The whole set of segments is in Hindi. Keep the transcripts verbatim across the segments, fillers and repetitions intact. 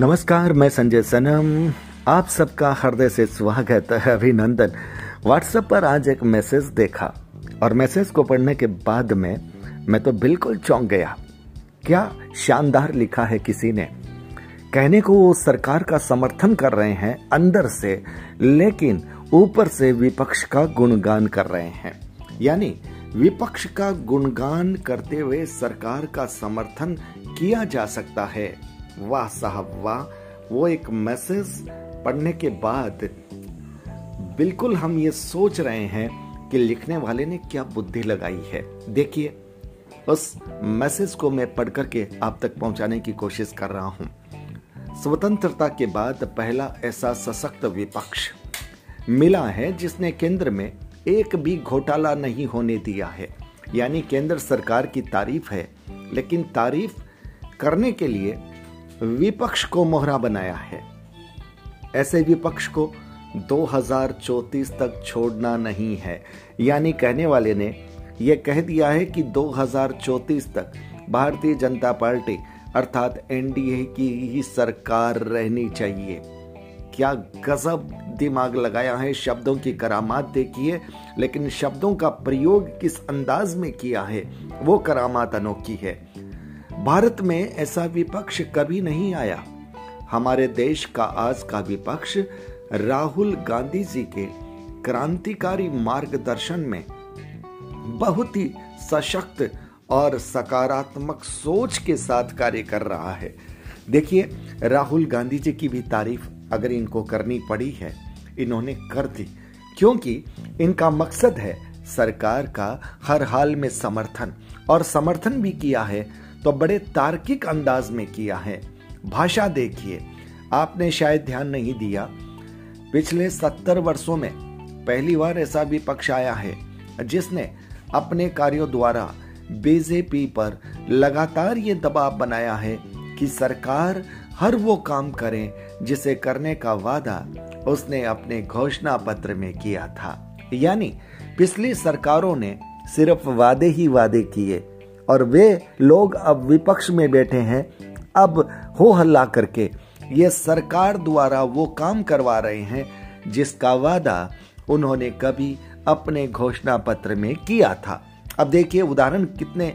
नमस्कार, मैं संजय सनम, आप सबका हृदय से स्वागत है, अभिनंदन। व्हाट्सएप पर आज एक मैसेज देखा और मैसेज को पढ़ने के बाद में मैं तो बिल्कुल चौंक गया। क्या शानदार लिखा है किसी ने। कहने को वो सरकार का समर्थन कर रहे हैं अंदर से, लेकिन ऊपर से विपक्ष का गुणगान कर रहे हैं। यानी विपक्ष का गुणगान करते हुए सरकार का समर्थन किया जा सकता है। वाह साहब वाह। वो एक मैसेज पढ़ने के बाद बिल्कुल हम ये सोच रहे हैं कि लिखने वाले ने क्या बुद्धि लगाई है। देखिए, उस मैसेज को मैं पढ़ करके आप तक पहुंचाने की कोशिश कर रहा हूं। स्वतंत्रता के बाद पहला ऐसा सशक्त विपक्ष मिला है जिसने केंद्र में एक भी घोटाला नहीं होने दिया है। यानी केंद्र सरकार की तारीफ है, लेकिन तारीफ करने के लिए विपक्ष को मोहरा बनाया है। ऐसे विपक्ष को दो हज़ार चौंतीस तक छोड़ना नहीं है। यानी कहने वाले ने यह कह दिया है कि दो हज़ार चौंतीस तक भारतीय जनता पार्टी अर्थात एन डी ए की ही सरकार रहनी चाहिए। क्या गजब दिमाग लगाया है। शब्दों की करामात देखिए, लेकिन शब्दों का प्रयोग किस अंदाज में किया है वो करामात अनोखी है। भारत में ऐसा विपक्ष कभी नहीं आया। हमारे देश का आज का विपक्ष राहुल गांधी जी के क्रांतिकारी मार्गदर्शन में बहुत ही सशक्त और सकारात्मक सोच के साथ कार्य कर रहा है। देखिए, राहुल गांधी जी की भी तारीफ अगर इनको करनी पड़ी है, इन्होंने कर दी, क्योंकि इनका मकसद है सरकार का हर हाल में समर्थन। और समर्थन भी किया है तो बड़े तार्किक अंदाज में किया है। भाषा देखिए, आपने शायद ध्यान नहीं दिया, पिछले सत्तर वर्षों में पहली बार ऐसा विपक्ष आया है जिसने अपने कार्यों द्वारा बीजेपी पर लगातार ये दबाव बनाया है कि सरकार हर वो काम करें जिसे करने का वादा उसने अपने घोषणा पत्र में किया था। यानी पिछली सरकारों ने सिर्फ वादे ही वादे किए और वे लोग अब विपक्ष में बैठे हैं, अब हो हल्ला करके ये सरकार द्वारा वो काम करवा रहे हैं जिसका वादा उन्होंने कभी अपने घोषणा पत्र में किया था। अब देखिए, उदाहरण कितने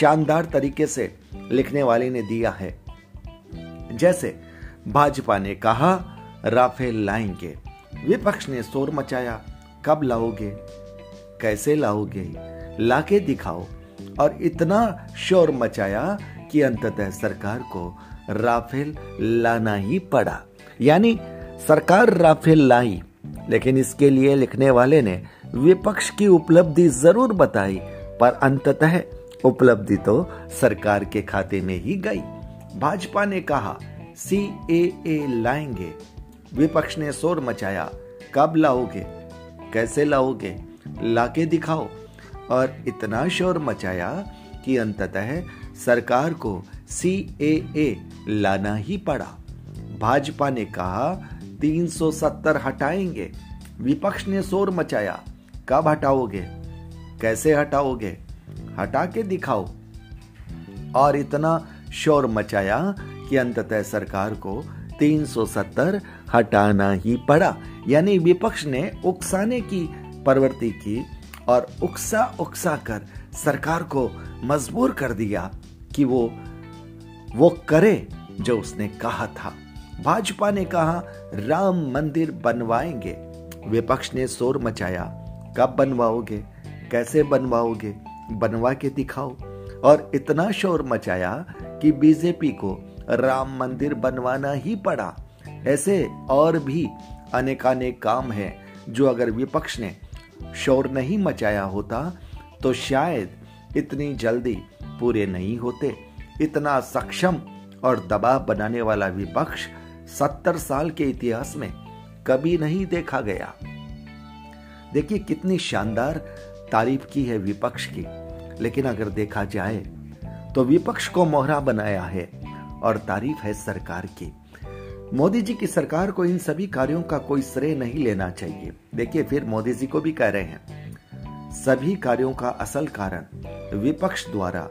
शानदार तरीके से लिखने वाले ने दिया है। जैसे भाजपा ने कहा राफेल लाएंगे, विपक्ष ने शोर मचाया, कब लाओगे, कैसे लाओगे, लाके दिखाओ। और इतना शोर मचाया कि अंततः सरकार को राफेल लाना ही पड़ा। यानी सरकार राफेल लाई, लेकिन इसके लिए लिखने वाले ने विपक्ष की उपलब्धि जरूर बताई, पर अंततः उपलब्धि तो सरकार के खाते में ही गई। भाजपा ने कहा सी ए ए लाएंगे, विपक्ष ने शोर मचाया, कब लाओगे, कैसे लाओगे, लाके दिखाओ। और इतना शोर मचाया कि अंततः सरकार को सी ए ए लाना ही पड़ा। भाजपा ने कहा तीन सौ सत्तर हटाएंगे, विपक्ष ने शोर मचाया, कब हटाओगे, कैसे हटाओगे, हटा के दिखाओ। और इतना शोर मचाया कि अंततः सरकार को तीन सौ सत्तर हटाना ही पड़ा। यानी विपक्ष ने उकसाने की प्रवृत्ति की और उकसा उकसा कर सरकार को मजबूर कर दिया कि वो वो करे जो उसने कहा था। भाजपा ने कहा राम मंदिर बनवाएंगे, विपक्ष ने शोर मचाया, कब बनवाओगे, कैसे बनवाओगे, बनवा के दिखाओ। और इतना शोर मचाया कि बीजेपी को राम मंदिर बनवाना ही पड़ा। ऐसे और भी अनेकानेक काम हैं जो अगर विपक्ष ने शोर नहीं मचाया होता तो शायद इतनी जल्दी पूरे नहीं होते। इतना सक्षम और दबाव बनाने वाला विपक्ष सत्तर साल के इतिहास में कभी नहीं देखा गया। देखिए, कितनी शानदार तारीफ की है विपक्ष की, लेकिन अगर देखा जाए तो विपक्ष को मोहरा बनाया है और तारीफ है सरकार की। मोदी जी की सरकार को इन सभी कार्यों का कोई श्रेय नहीं लेना चाहिए। देखिए, फिर मोदी जी को भी कह रहे हैं, सभी कार्यों का असल कारण विपक्ष द्वारा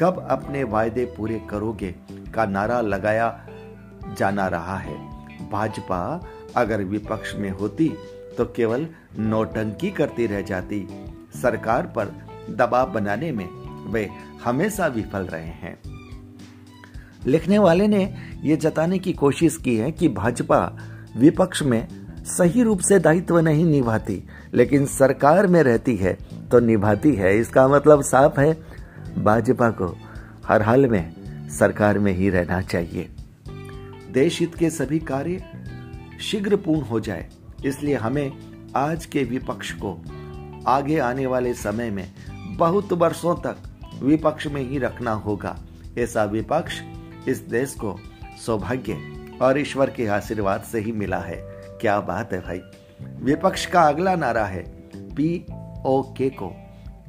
कब अपने वायदे पूरे करोगे का नारा लगाया जाना रहा है। भाजपा अगर विपक्ष में होती तो केवल नौटंकी करती रह जाती। सरकार पर दबाव बनाने में वे हमेशा विफल रहे हैं। लिखने वाले ने ये जताने की कोशिश की है कि भाजपा विपक्ष में सही रूप से दायित्व नहीं निभाती, लेकिन सरकार में रहती है तो निभाती है। इसका मतलब साफ है, भाजपा को हर हाल में सरकार में ही रहना चाहिए। देश हित के सभी कार्य शीघ्र पूर्ण हो जाए, इसलिए हमें आज के विपक्ष को आगे आने वाले समय में बहुत वर्षों तक विपक्ष में ही रखना होगा। ऐसा विपक्ष इस देश को सौभाग्य और ईश्वर के आशीर्वाद से ही मिला है। क्या बात है भाई। विपक्ष का अगला नारा है, पीओके को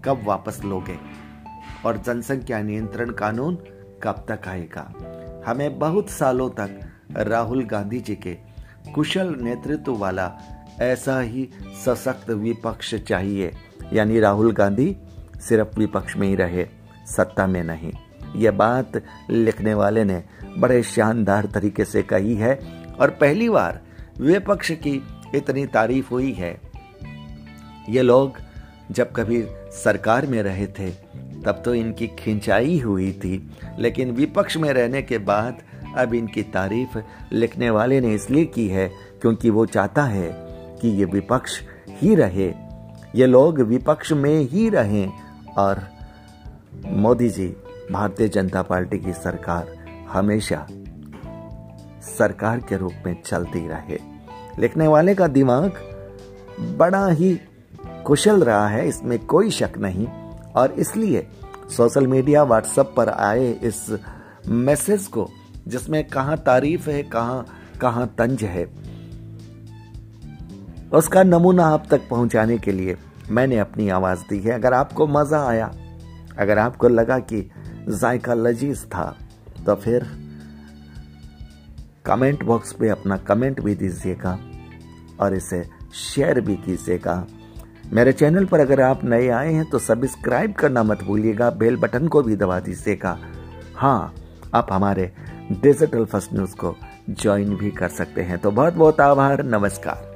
कब वापस लोगे और जनसंख्या नियंत्रण कानून कब तक आएगा। हमें बहुत सालों तक राहुल गांधी जी के कुशल नेतृत्व वाला ऐसा ही सशक्त विपक्ष चाहिए, यानी राहुल गांधी सिर्फ विपक्ष में ही रहे, सत्ता में नहीं। यह बात लिखने वाले ने बड़े शानदार तरीके से कही है और पहली बार विपक्ष की इतनी तारीफ हुई है। ये लोग जब कभी सरकार में रहे थे तब तो इनकी खिंचाई हुई थी, लेकिन विपक्ष में रहने के बाद अब इनकी तारीफ लिखने वाले ने इसलिए की है क्योंकि वो चाहता है कि ये विपक्ष ही रहे, ये लोग विपक्ष में ही रहें और मोदी जी, भारतीय जनता पार्टी की सरकार हमेशा सरकार के रूप में चलती रहे। लिखने वाले का दिमाग बड़ा ही कुशल रहा है, इसमें कोई शक नहीं, और इसलिए सोशल मीडिया व्हाट्सएप पर आए इस मैसेज को, जिसमें कहाँ तारीफ है कहाँ कहाँ तंज है, उसका नमूना आप तक पहुंचाने के लिए मैंने अपनी आवाज़ दी है। अगर आपको मज़ा आया, अगर आपको लगा कि जायका लजीज था, तो फिर कमेंट बॉक्स पे अपना कमेंट भी दीजिएगा और इसे शेयर भी कीजिएगा। मेरे चैनल पर अगर आप नए आए हैं तो सब्सक्राइब करना मत भूलिएगा, बेल बटन को भी दबा दीजिएगा। हाँ, आप हमारे डिजिटल फर्स्ट न्यूज़ को ज्वाइन भी कर सकते हैं। तो बहुत बहुत आभार, नमस्कार।